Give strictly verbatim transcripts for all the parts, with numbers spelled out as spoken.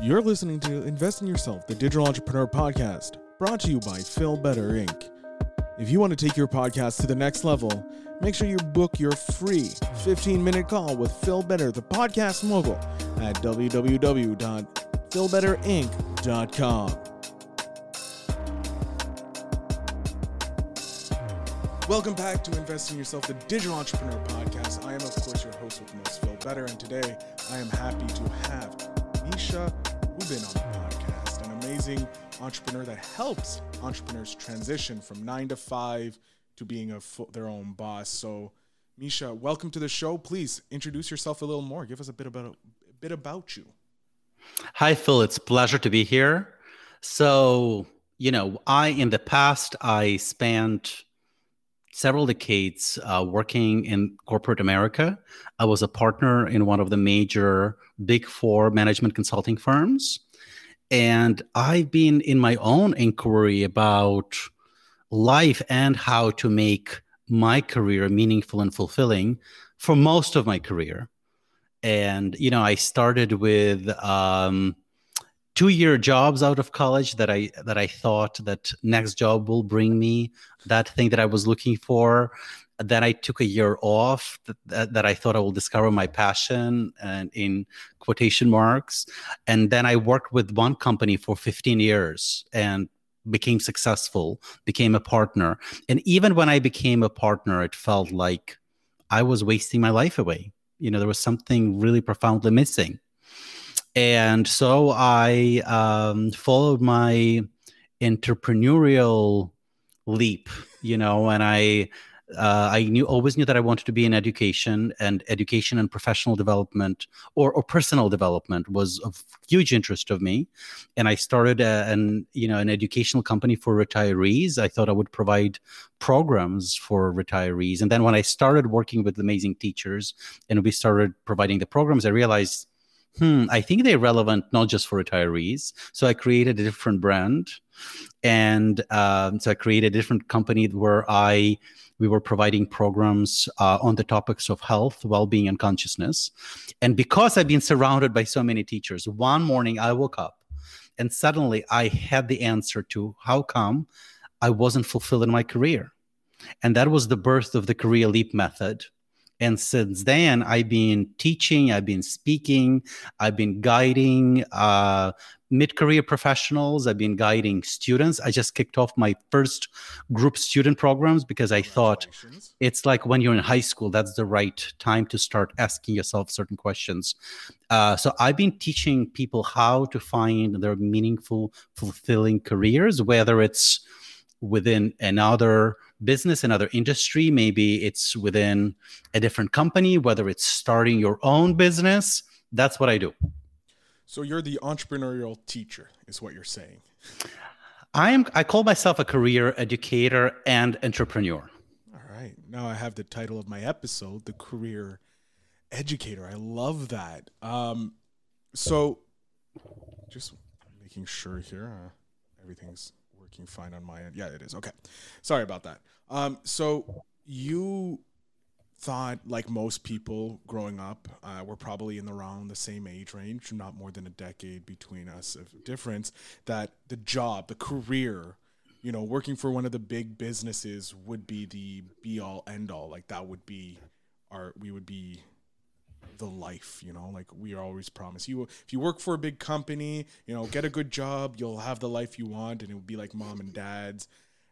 You're listening to Invest in Yourself, the Digital Entrepreneur Podcast, brought to you by Phil Better, Incorporated. If you want to take your podcast to the next level, make sure you book your free fifteen-minute call with Phil Better, the podcast mogul, at w w w dot phil better inc dot com. Welcome back to Invest in Yourself, the Digital Entrepreneur Podcast. I am, of course, your host with most, Phil Better, and today I am happy to have Misha Rubin on the podcast, an amazing entrepreneur that helps entrepreneurs transition from nine to five to being a fo- their own boss. So, Misha, welcome to the show. Please introduce yourself a little more. Give us a bit about a bit about you. Hi, Phil. It's a pleasure to be here. So, you know, I in the past I spent several decades uh, working in corporate America. I was a partner in one of the major big four management consulting firms. And I've been in my own inquiry about life and how to make my career meaningful and fulfilling for most of my career. And, you know, I started with um, two-year jobs out of college that I that I thought that next job will bring me that thing that I was looking for. Then I took a year off that, that, that I thought I will discover my passion, and in quotation marks. And then I worked with one company for fifteen years and became successful, became a partner. And even when I became a partner, it felt like I was wasting my life away. You know, there was something really profoundly missing. And so I um, followed my entrepreneurial leap, you know, and I uh, I knew always knew that I wanted to be in education, and education and professional development or, or personal development was of huge interest of me. And I started a, an you know an educational company for retirees. I thought I would provide programs for retirees. And then when I started working with amazing teachers and we started providing the programs, I realized, Hmm, I think they're relevant not just for retirees. So I created a different brand, and um, so I created a different company where I we were providing programs uh, on the topics of health, well-being, and consciousness. And because I've been surrounded by so many teachers, one morning I woke up, and suddenly I had the answer to how come I wasn't fulfilled in my career, and that was the birth of the Career Leap method. And since then, I've been teaching, I've been speaking, I've been guiding uh, mid-career professionals, I've been guiding students. I just kicked off my first group student programs because I thought it's like when you're in high school, that's the right time to start asking yourself certain questions. Uh, so I've been teaching people how to find their meaningful, fulfilling careers, whether it's within another business, another industry, maybe it's within a different company, whether it's starting your own business. That's what I do. So you're the entrepreneurial teacher, is what you're saying. I am. I call myself a career educator and entrepreneur. All right. Now I have the title of my episode, The Career Educator. I love that. Um, so just making sure here, uh, everything's working fine on my end. Yeah, it is. Okay. Sorry about that. Um, so you thought, like most people growing up, uh, we're probably in the around the same age range, not more than a decade between us of difference, that the job, the career, you know, working for one of the big businesses would be the be all end all. Like that would be our, we would be the life, you know, like we always promise you, if you work for a big company, you know, get a good job, you'll have the life you want. And it would be like mom and dad's.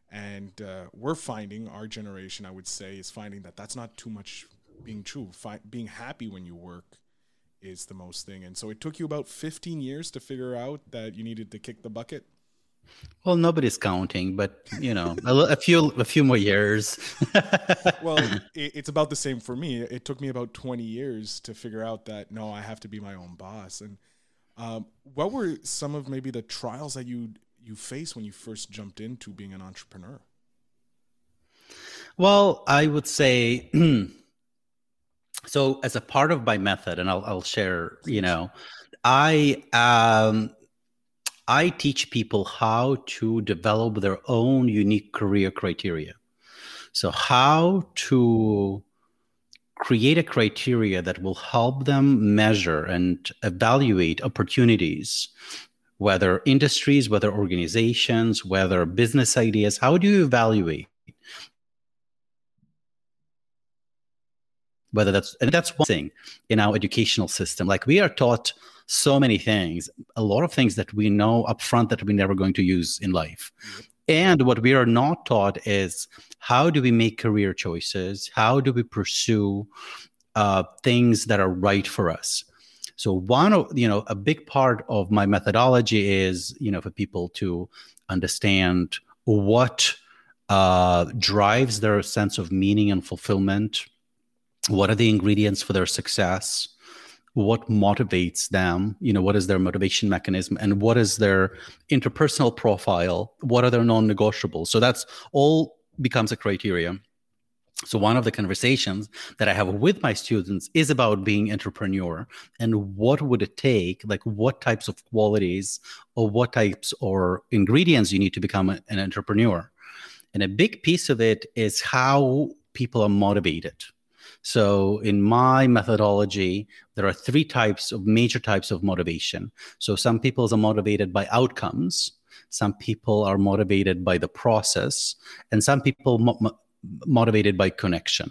And uh, we're finding, our generation, I would say, is finding that that's not too much being true. Fi- being happy when you work is the most thing. And so it took you about fifteen years to figure out that you needed to kick the bucket. Well, nobody's counting, but you know, a, a few, a few more years. Well, it, it's about the same for me. It took me about twenty years to figure out that no, I have to be my own boss. And um, what were some of maybe the trials that you you faced when you first jumped into being an entrepreneur? Well, I would say so. As a part of my method, and I'll I'll share. You know, I. Um, I teach people how to develop their own unique career criteria. So how to create a criteria that will help them measure and evaluate opportunities, whether industries, whether organizations, whether business ideas. How do you evaluate? Whether that's, and that's one thing in our educational system. Like, we are taught so many things, a lot of things that we know upfront that we're never going to use in life. And what we are not taught is, how do we make career choices? How do we pursue uh, things that are right for us? So one of, you know, a big part of my methodology is, you know, for people to understand what uh, drives their sense of meaning and fulfillment. What are the ingredients for their success? What motivates them? You know, what is their motivation mechanism? And what is their interpersonal profile? What are their non-negotiables? So that's all becomes a criteria. So one of the conversations that I have with my students is about being entrepreneur and what would it take, like what types of qualities or what types or ingredients you need to become an entrepreneur. And a big piece of it is how people are motivated. So in my methodology, there are three types of major types of motivation. So some people are motivated by outcomes, some people are motivated by the process, and some people mo- mo- motivated by connection.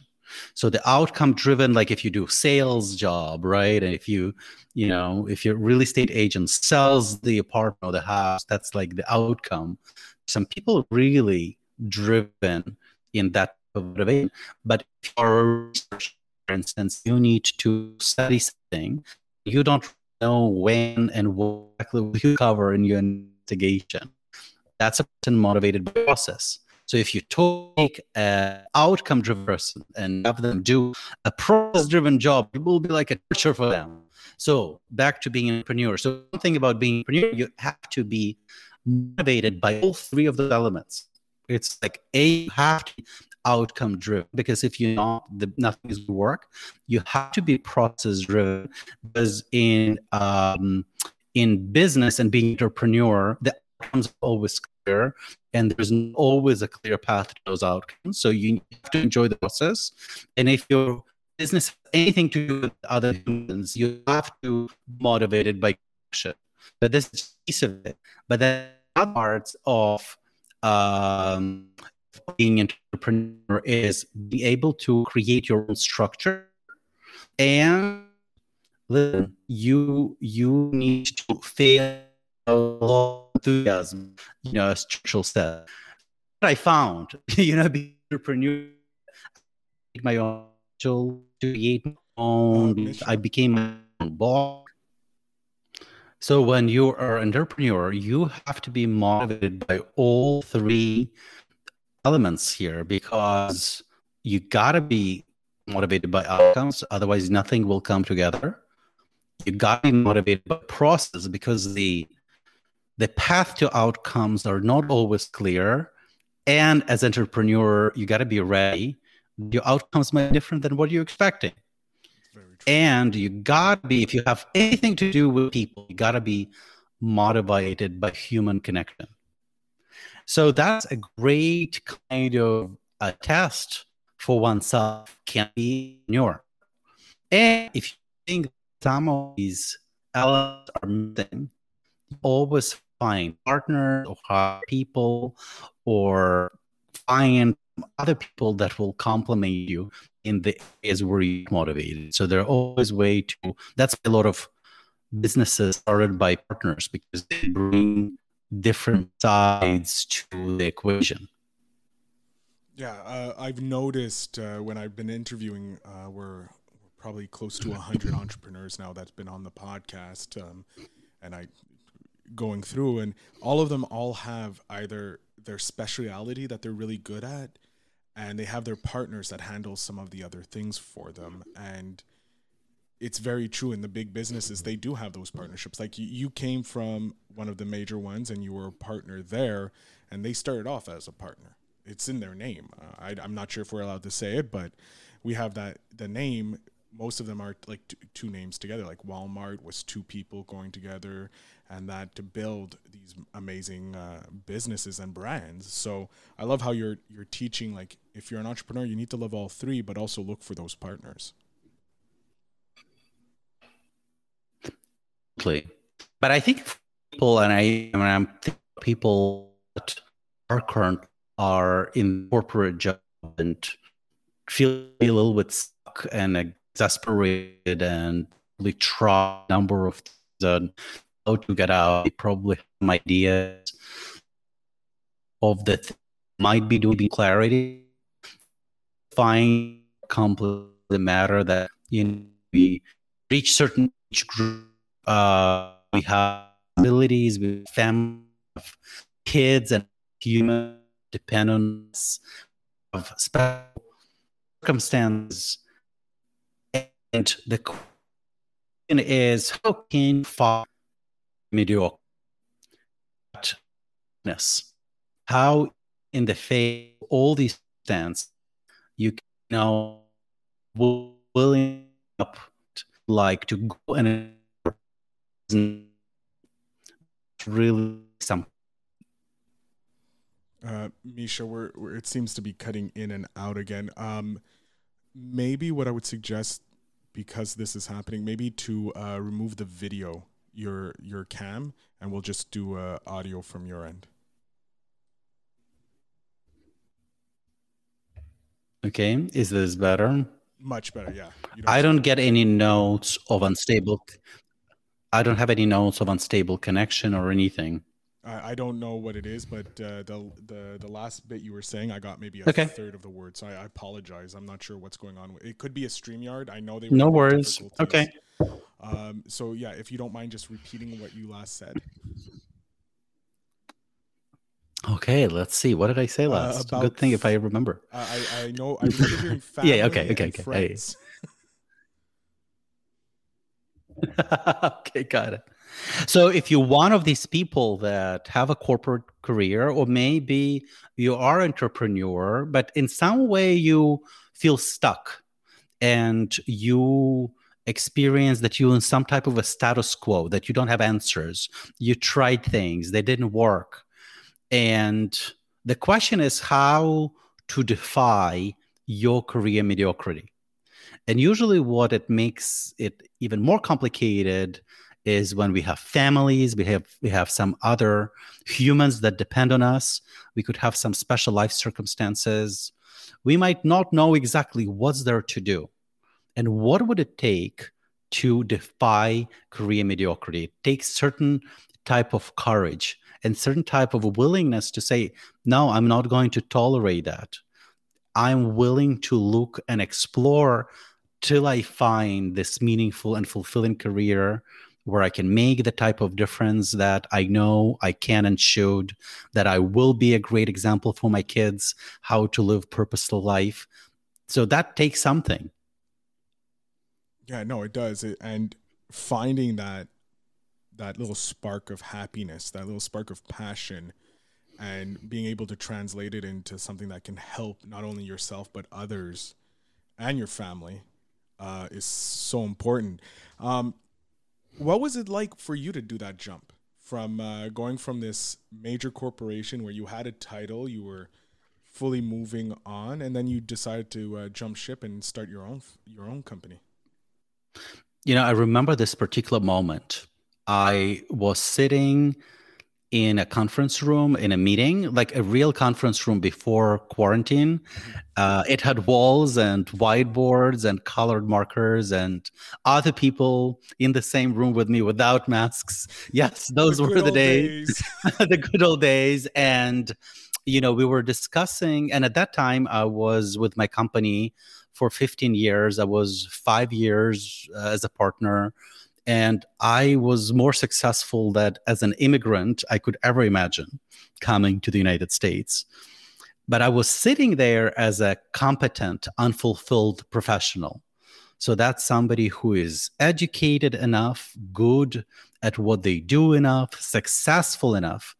So the outcome driven, like if you do a sales job, right? And if you, you know, if your real estate agent sells the apartment or the house, that's like the outcome. Some people are really driven in that motivation. But if you're a researcher, for instance, you need to study something. You don't know when and what exactly you cover in your investigation. That's a person motivated by process. So if you take an outcome-driven person and have them do a process-driven job, it will be like a torture for them. So back to being an entrepreneur. So one thing about being an entrepreneur, you have to be motivated by all three of those elements. It's like, A, you have to be outcome-driven, because if you're not, the, nothing is going to work. You have to be process-driven, because in um, in business and being an entrepreneur, the outcomes are always clear, and there's always a clear path to those outcomes. So you have to enjoy the process. And if your business has anything to do with other humans, you have to be motivated by action. But this is a piece of it. But then other parts of um, being an entrepreneur is being able to create your own structure. And listen, you you need to fail a lot of enthusiasm, you know, a structural step. What I found, you know, being an entrepreneur, I my own to create my own, I became my own boss. So when you are an entrepreneur, you have to be motivated by all three elements here, because you gotta be motivated by outcomes, otherwise nothing will come together. You gotta be motivated by process, because the the path to outcomes are not always clear. And as an entrepreneur, you gotta be ready. Your outcomes might be different than what you're expecting. And you gotta be, if you have anything to do with people, you gotta be motivated by human connection. So that's a great kind of a test for oneself, can be entrepreneur. And if you think some of these elements are missing, you always find partners or hire people or find other people that will complement you in the areas where you're motivated. So there are always ways to, that's a lot of businesses started by partners, because they bring different sides to the equation. Yeah, uh, I've noticed uh, when I've been interviewing, uh, we're, we're probably close to one hundred entrepreneurs now that's been on the podcast, um, and I going through, and all of them all have either their speciality that they're really good at, and they have their partners that handle some of the other things for them. And it's very true in the big businesses, they do have those partnerships. Like you, you came from one of the major ones and you were a partner there, and they started off as a partner. It's in their name. Uh, I, I'm not sure if we're allowed to say it, but we have that, the name. Most of them are like t- two names together, like Walmart was two people going together, and that to build these amazing uh, businesses and brands. So I love how you're, you're teaching, like if you're an entrepreneur, you need to love all three, but also look for those partners. Absolutely. But I think people, and I, I mean, I'm thinking people that are current are in corporate job and feel a little bit stuck and exasperated and really try a number of things on how to get out. They probably have some ideas of the thing might be doing clarity. Find completely the matter that, you know, we reach certain age group, uh, we have abilities, we have family, kids, and human depend on us, of special circumstances. And the question is, how can you fight mediocrity? How, in the face of all these stands, you can now willing up like to go and really some. Uh, Misha, we're, we're, it seems to be cutting in and out again. Um, maybe what I would suggest, because this is happening, maybe to uh, remove the video, your your cam, and we'll just do uh, audio from your end. Okay, is this better? Much better, yeah. Don't I don't get any notes of unstable. I don't have any notes of unstable connection or anything. I, I don't know what it is, but uh, the the the last bit you were saying, I got maybe a okay. third of the word. So I, I apologize. I'm not sure what's going on. It could be a StreamYard. I know they were. No worries. Okay. Um, so yeah, if you don't mind just repeating what you last said. Okay, let's see. What did I say last? Uh, about, Good thing if I remember. Uh, I, I know. I remember hearing family. Yeah, okay, okay, okay. Friends. Okay, got it. So if you're one of these people that have a corporate career, or maybe you are an entrepreneur, but in some way you feel stuck and you experience that you're in some type of a status quo, that you don't have answers. You tried things, they didn't work. And the question is how to defy your career mediocrity. And usually what it makes it even more complicated is when we have families, we have we have some other humans that depend on us. We could have some special life circumstances. We might not know exactly what's there to do. And what would it take to defy career mediocrity? It takes certain type of courage and certain type of willingness to say, no, I'm not going to tolerate that. I'm willing to look and explore till I find this meaningful and fulfilling career where I can make the type of difference that I know I can and should, that I will be a great example for my kids, how to live purposeful life. So that takes something. Yeah, no, it does. It, and finding that that little spark of happiness, that little spark of passion, and being able to translate it into something that can help not only yourself, but others and your family uh, is so important. Um, what was it like for you to do that jump from uh, going from this major corporation where you had a title, you were fully moving on, and then you decided to uh, jump ship and start your own, your own company? You know, I remember this particular moment. I was sitting in a conference room, in a meeting, like a real conference room before quarantine. Uh, it had walls and whiteboards and colored markers and other people in the same room with me without masks. Yes, those were the days, the good old days. And, you know, we were discussing, and at that time I was with my company for fifteen years. I was five years uh, as a partner. And I was more successful than as an immigrant I could ever imagine coming to the United States. But I was sitting there as a competent, unfulfilled professional. So that's somebody who is educated enough, good at what they do enough, successful enough,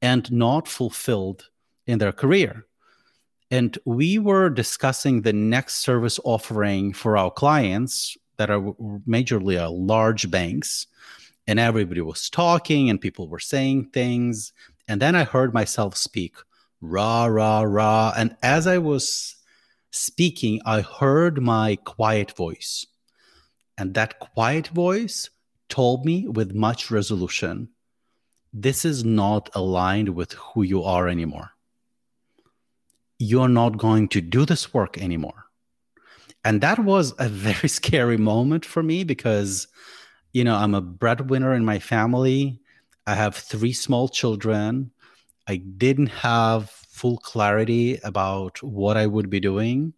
and not fulfilled in their career. And we were discussing the next service offering for our clients that are majorly uh, large banks, and everybody was talking and people were saying things. And then I heard myself speak, rah, rah, rah. And as I was speaking, I heard my quiet voice. And that quiet voice told me with much resolution, this is not aligned with who you are anymore. You're not going to do this work anymore. And that was a very scary moment for me because, you know, I'm a breadwinner in my family. I have three small children. I didn't have full clarity about what I would be doing.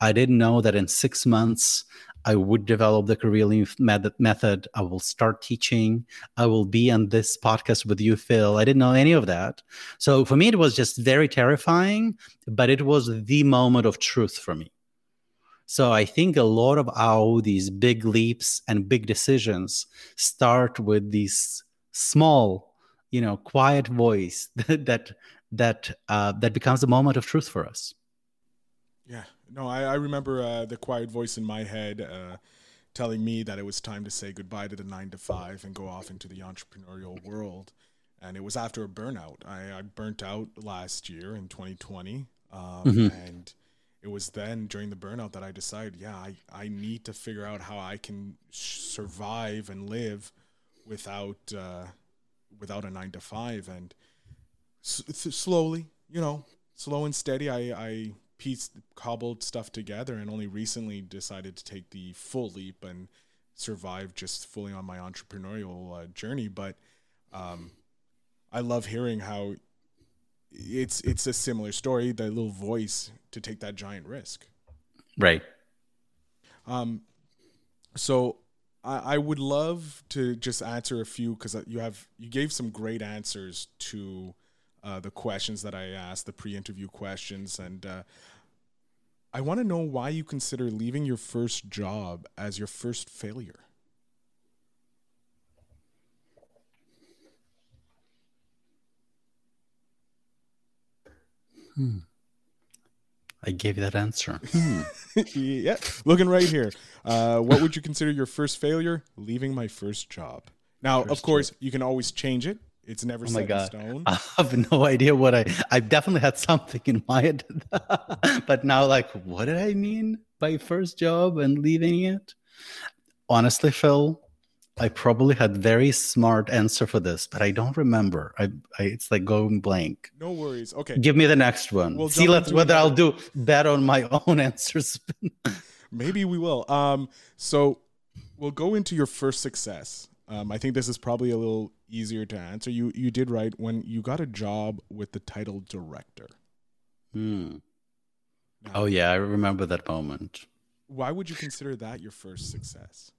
I didn't know that in six months, I would develop the Career Leap method. I will start teaching. I will be on this podcast with you, Phil. I didn't know any of that. So for me, it was just very terrifying, but it was the moment of truth for me. So I think a lot of how these big leaps and big decisions start with these small, you know, quiet voice that that uh, that becomes a moment of truth for us. Yeah. No, I, I remember uh, the quiet voice in my head uh, telling me that it was time to say goodbye to the nine to five and go off into the entrepreneurial world. And it was after a burnout. I, I burnt out last year in twenty twenty. Um, mm-hmm. And it was then during the burnout that I decided, yeah, I, I need to figure out how I can sh- survive and live without uh, without a nine to five. And s- slowly, you know, slow and steady, I... I pieced, cobbled stuff together and only recently decided to take the full leap and survive just fully on my entrepreneurial uh, journey. But um, I love hearing how it's it's a similar story, the little voice to take that giant risk. Right. Um. So I, I would love to just answer a few because you have you gave some great answers to uh, the questions that I asked, the pre-interview questions, and uh, I want to know why you consider leaving your first job as your first failure. Hmm. I gave you that answer. Hmm. Yeah, looking right here. Uh, what would you consider your first failure? Leaving my first job. Now, first of course, job. You can always change it. It's never oh set in stone. I have no idea what I, I definitely had something in mind, but now like, what did I mean by first job and leaving it? Honestly, Phil, I probably had very smart answer for this, but I don't remember. I, I it's like going blank. No worries. Okay. Give me the next one. We'll see let's, whether I'll do that on my own answers. Maybe we will. Um, so we'll go into your first success. Um, I think this is probably a little easier to answer. You you did right when you got a job with the title director. Hmm. Now, oh, yeah. I remember that moment. Why would you consider that your first success?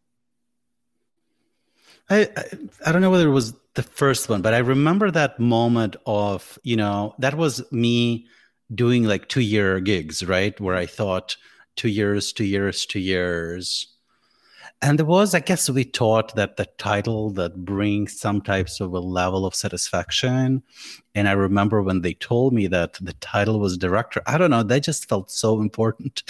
I, I I don't know whether it was the first one, but I remember that moment of, you know, that was me doing like two-year gigs, right? Where I thought two years, two years, two years. And there was, I guess we taught that the title that brings some types of a level of satisfaction. And I remember when they told me that the title was director, I don't know, that just felt so important.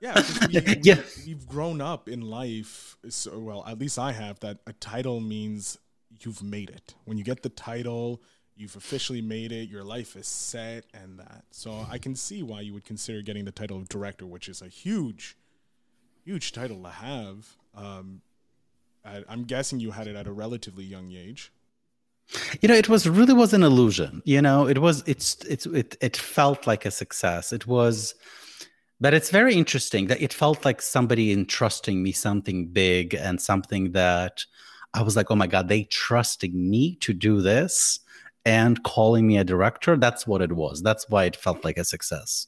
Yeah, we, we, yeah. We've grown up in life, so, well, at least I have, that a title means you've made it. When you get the title, you've officially made it, your life is set and that. So I can see why you would consider getting the title of director, which is a huge... Huge title to have. Um, I, I'm guessing you had it at a relatively young age. You know, it was really was an illusion. You know, it was it's it's it it felt like a success. It was, but it's very interesting that it felt like somebody entrusting me something big and something that I was like, oh my God, they trusted me to do this and calling me a director. That's what it was. That's why it felt like a success.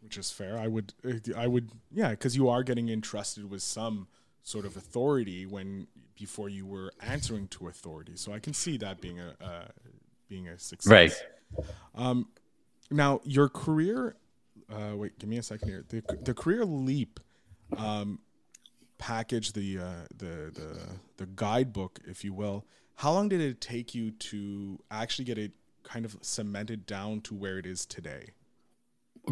Which is fair. I would, I would, yeah, because you are getting entrusted with some sort of authority when before you were answering to authority. So I can see that being a uh, being a success. Right. Um, now your career. Uh, wait, give me a second here. The the Career Leap um, package, the uh, the the the guidebook, if you will. How long did it take you to actually get it kind of cemented down to where it is today?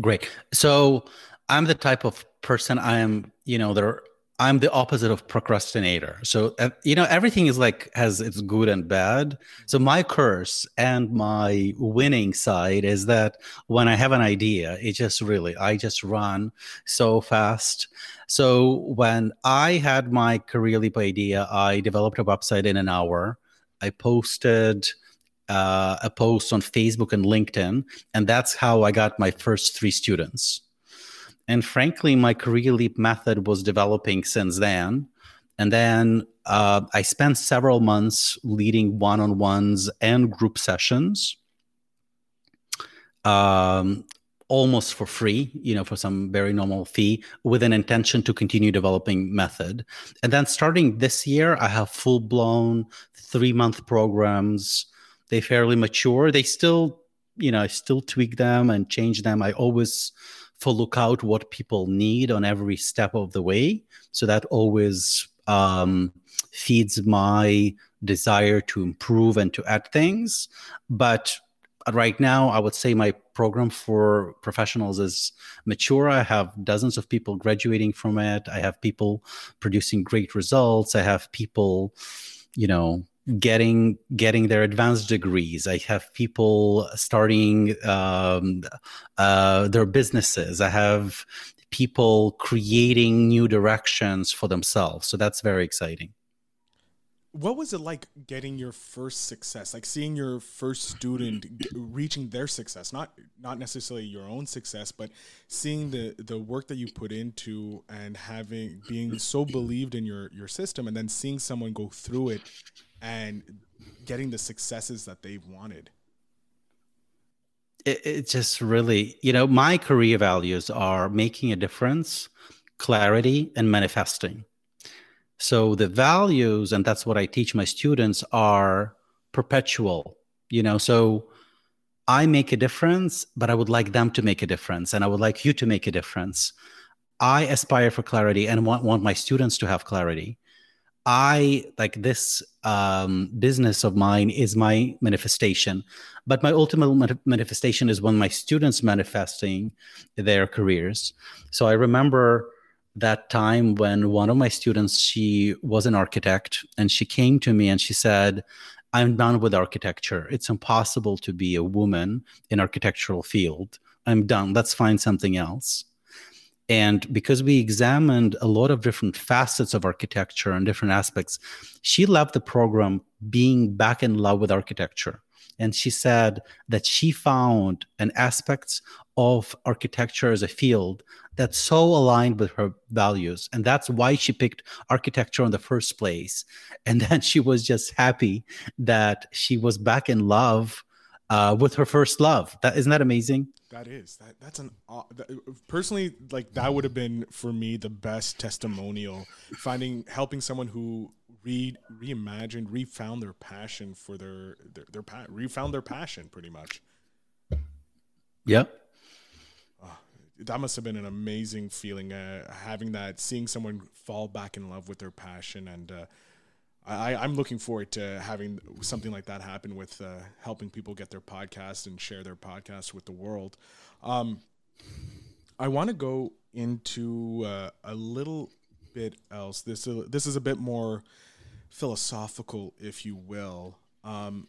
Great. So I'm the type of person I am, you know, there I'm the opposite of procrastinator. So, uh, you know, everything is like, has its good and bad. So my curse and my winning side is that when I have an idea, it just really, I just run so fast. So when I had my Career Leap idea, I developed a website in an hour. I posted uh, a post on Facebook and LinkedIn, and that's how I got my first three students. And frankly, my Career Leap method was developing since then. And then uh, I spent several months leading one-on-ones and group sessions, um, almost for free, you know, for some very normal fee, with an intention to continue developing method. And then starting this year, I have full-blown three-month programs. They fairly mature. They still, you know, I still tweak them and change them. I always... for look out what people need on every step of the way. So that always um, feeds my desire to improve and to add things. But right now, I would say my program for professionals is mature. I have dozens of people graduating from it. I have people producing great results. I have people, you know, getting getting their advanced degrees. I have people starting um, uh, their businesses. I have people creating new directions for themselves. So that's very exciting. What was it like getting your first success? Like seeing your first student get, reaching their success, not not necessarily your own success, but seeing the the work that you put into and having being so believed in your your system, and then seeing someone go through it and getting the successes that they've wanted. It, it just really, you know, my career values are making a difference, clarity, and manifesting. So the values, and that's what I teach my students, are perpetual, you know, so I make a difference, but I would like them to make a difference. And I would like you to make a difference. I aspire for clarity and want, want my students to have clarity. I like this um, business of mine is my manifestation, but my ultimate manifestation is when my students manifesting their careers. So I remember that time when one of my students, she was an architect, and she came to me and she said, I'm done with architecture. It's impossible to be a woman in architectural field. I'm done. Let's find something else. And because we examined a lot of different facets of architecture and different aspects, she left the program being back in love with architecture. And she said that she found an aspect of architecture as a field that's so aligned with her values. And that's why she picked architecture in the first place. And then she was just happy that she was back in love uh, with her first love. That, isn't that amazing? That is. That, that's an uh, that, personally, like that would have been for me the best testimonial, finding, helping someone who re reimagined, refound their passion for their, their, their pa- refound their passion pretty much. Yeah. That must have been an amazing feeling, uh, having that, seeing someone fall back in love with their passion. And uh, I, I'm looking forward to having something like that happen with uh, helping people get their podcast and share their podcast with the world. Um, I want to go into uh, a little bit else. This, uh, this is a bit more philosophical, if you will. Um,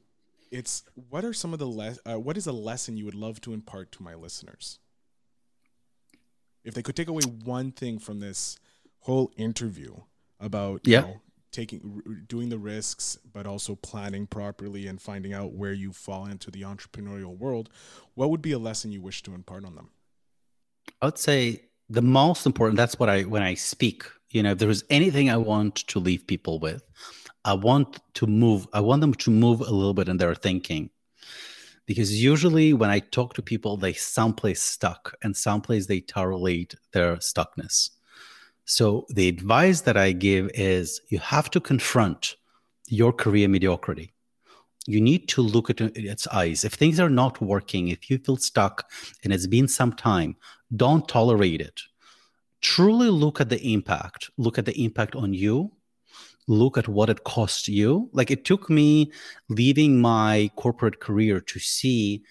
it's what are some of the le- uh, what is a lesson you would love to impart to my listeners? If they could take away one thing from this whole interview about, yeah. you know, taking, r- doing the risks, but also planning properly and finding out where you fall into the entrepreneurial world, what would be a lesson you wish to impart on them? I would say the most important, that's what I, when I speak, you know, if there is anything I want to leave people with, I want to move, I want them to move a little bit in their thinking. Because usually when I talk to people, they someplace stuck and someplace they tolerate their stuckness. So the advice that I give is you have to confront your career mediocrity. You need to look at its eyes. If things are not working, if you feel stuck and it's been some time, don't tolerate it. Truly look at the impact. Look at the impact on you. Look at what it cost you. Like it took me leaving my corporate career to see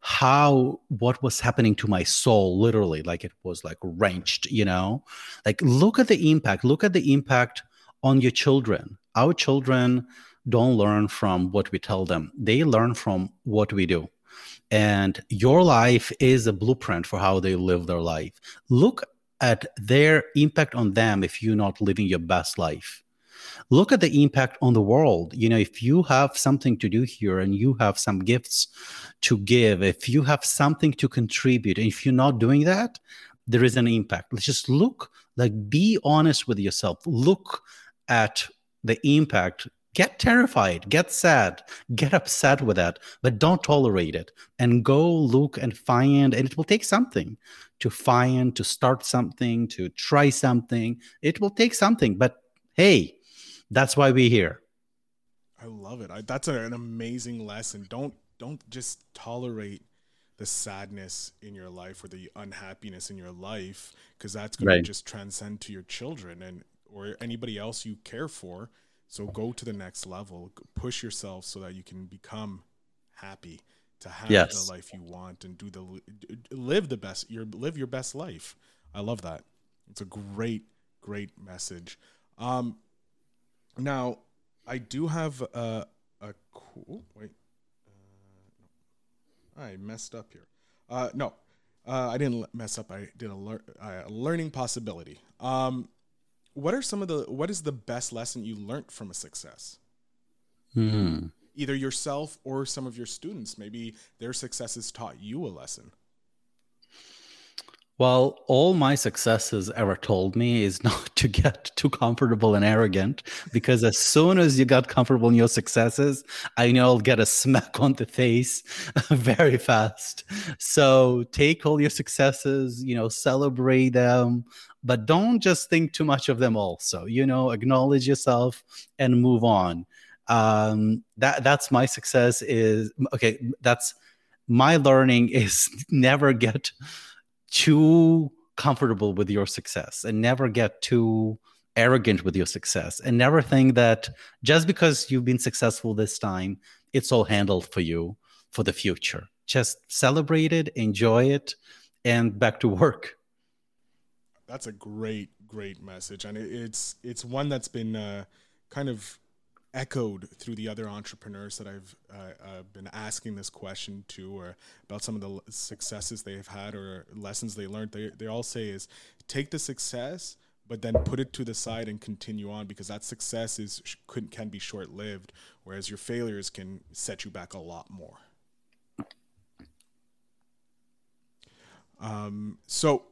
how, what was happening to my soul, literally, like it was like wrenched, you know, like look at the impact, look at the impact on your children. Our children don't learn from what we tell them. They learn from what we do. And your life is a blueprint for how they live their life. Look at their impact on them if you're not living your best life. Look at the impact on the world. You know, if you have something to do here and you have some gifts to give, if you have something to contribute, and if you're not doing that, there is an impact. Let's just look, like be honest with yourself. Look at the impact. Get terrified, get sad, get upset with that, but don't tolerate it. And go look and find, and it will take something to find, to start something, to try something. It will take something, but hey, that's why we're here. I love it. I, that's a, an amazing lesson. Don't don't just tolerate the sadness in your life or the unhappiness in your life, because that's going right. to just transcend to your children and or anybody else you care for. So go to the next level, push yourself so that you can become happy to have yes. the life you want and do the live the best your live your best life. I love that. It's a great, great message. Um, now I do have a, a cool wait. Uh, I messed up here. Uh, no, uh, I didn't mess up. I did a, lear- a learning possibility. Um, What are some of the, what is the best lesson you learned from a success? Hmm. Either yourself or some of your students, maybe their successes taught you a lesson. Well, all my successes ever told me is not to get too comfortable and arrogant, because as soon as you got comfortable in your successes, I know I'll get a smack on the face very fast. So take all your successes, you know, celebrate them, but don't just think too much of them also, you know, acknowledge yourself and move on. Um, that that's my success is, okay, that's my learning is never get too comfortable with your success and never get too arrogant with your success and never think that just because you've been successful this time, it's all handled for you for the future. Just celebrate it, enjoy it, and back to work. That's a great, great message. And it, it's it's one that's been uh, kind of echoed through the other entrepreneurs that I've uh, uh, been asking this question to, or about some of the successes they've had or lessons they learned. They they all say is take the success, but then put it to the side and continue on, because that success is can, can be short-lived, whereas your failures can set you back a lot more. Um, so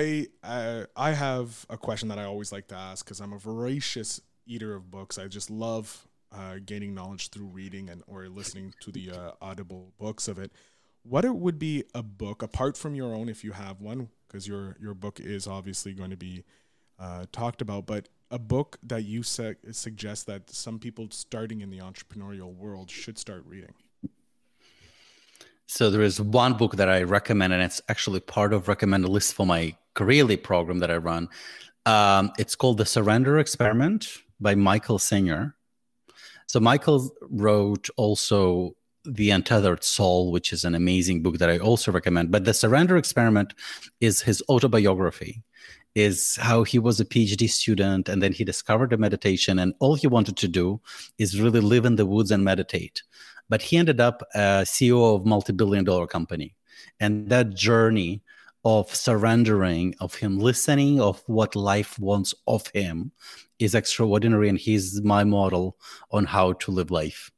I uh, I have a question that I always like to ask, because I'm a voracious eater of books. I just love uh, gaining knowledge through reading and or listening to the uh, audible books of it. What it would be a book apart from your own, if you have one, because your your book is obviously going to be uh, talked about, but a book that you su- suggest that some people starting in the entrepreneurial world should start reading. So there is one book that I recommend, and it's actually part of recommended list for my Career Leap program that I run. Um, it's called The Surrender Experiment by Michael Singer. So Michael wrote also The Untethered Soul, which is an amazing book that I also recommend. But The Surrender Experiment is his autobiography, is how he was a PhD student, and then he discovered the meditation, and all he wanted to do is really live in the woods and meditate. But he ended up a C E O of a multi-billion dollar company. And that journey of surrendering, of him listening, of what life wants of him is extraordinary. And he's my model on how to live life.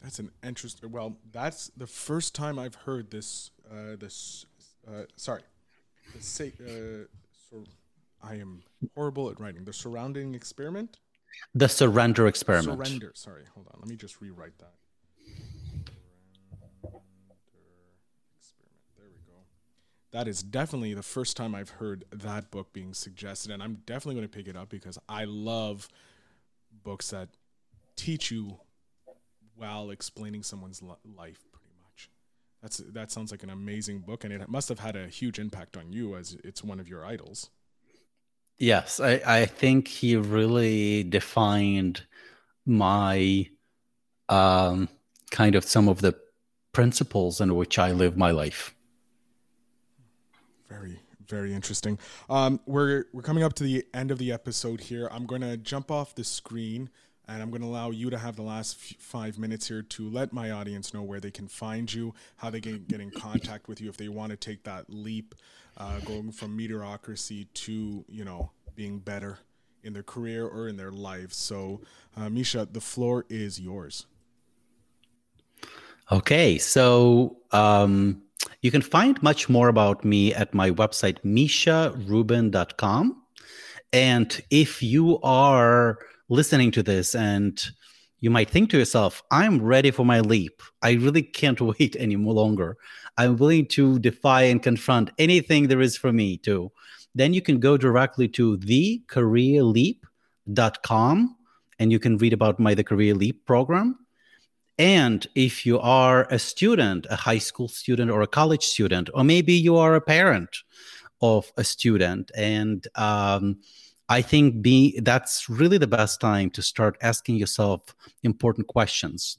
That's an interesting, well, that's the first time I've heard this, uh, this, uh, sorry, the say, uh, so I am horrible at writing. The surrounding experiment? The Surrender Experiment. Surrender. Sorry, hold on. Let me just rewrite that. Surrender Experiment. There we go. That is definitely the first time I've heard that book being suggested, and I'm definitely going to pick it up because I love books that teach you while explaining someone's life, pretty much. That's that sounds like an amazing book, and it must have had a huge impact on you, as it's one of your idols. Yes, I, I think he really defined my um, kind of some of the principles in which I live my life. Very, very interesting. Um, we're we're coming up to the end of the episode here. I'm going to jump off the screen and I'm going to allow you to have the last f- five minutes here to let my audience know where they can find you, how they can get in contact with you if they want to take that leap, uh, going from mediocrity to, you know, being better in their career or in their life. So, uh, Misha, the floor is yours. Okay, so um, you can find much more about me at my website, misha rubin dot com. And if you are listening to this and you might think to yourself, I'm ready for my leap, I really can't wait any more longer, I'm willing to defy and confront anything there is for me to, then you can go directly to the career leap dot com and you can read about my The Career Leap program. And if you are a student, a high school student or a college student, or maybe you are a parent of a student, and um, I think be, that's really the best time to start asking yourself important questions.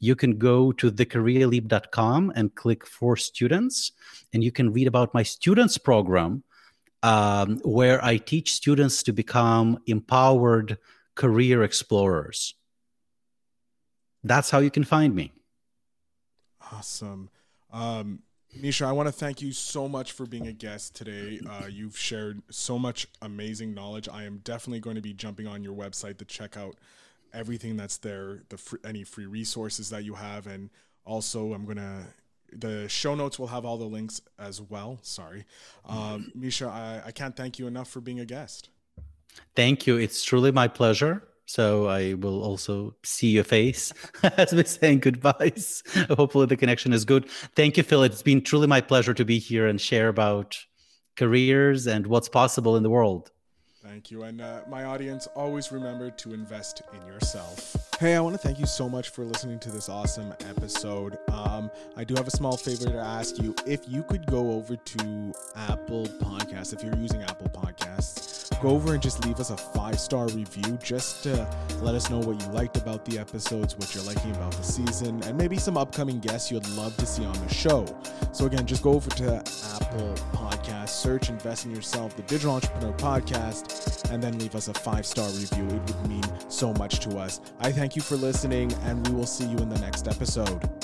You can go to the career leap dot com and click for students, and you can read about my students program, um, where I teach students to become empowered career explorers. That's how you can find me. Awesome. Um, Misha, I want to thank you so much for being a guest today. Uh, you've shared so much amazing knowledge. I am definitely going to be jumping on your website to check out everything that's there, the fr- any free resources that you have. And also I'm going to, the show notes will have all the links as well. Sorry. Um, Misha, I, I can't thank you enough for being a guest. Thank you. It's truly my pleasure. So I will also see your face as we're saying goodbyes. Hopefully the connection is good. Thank you, Phil. It's been truly my pleasure to be here and share about careers and what's possible in the world. Thank you. And uh, my audience, always remember to invest in yourself. Hey, I want to thank you so much for listening to this awesome episode. Um, I do have a small favor to ask you. If you could go over to Apple Podcasts, if you're using Apple Podcasts, go over and just leave us a five-star review just to let us know what you liked about the episodes, what you're liking about the season, and maybe some upcoming guests you'd love to see on the show. So again, just go over to Apple Podcasts, search Invest in Yourself, the Digital Entrepreneur Podcast, and then leave us a five-star review. It would mean so much to us. I thank you for listening, and we will see you in the next episode.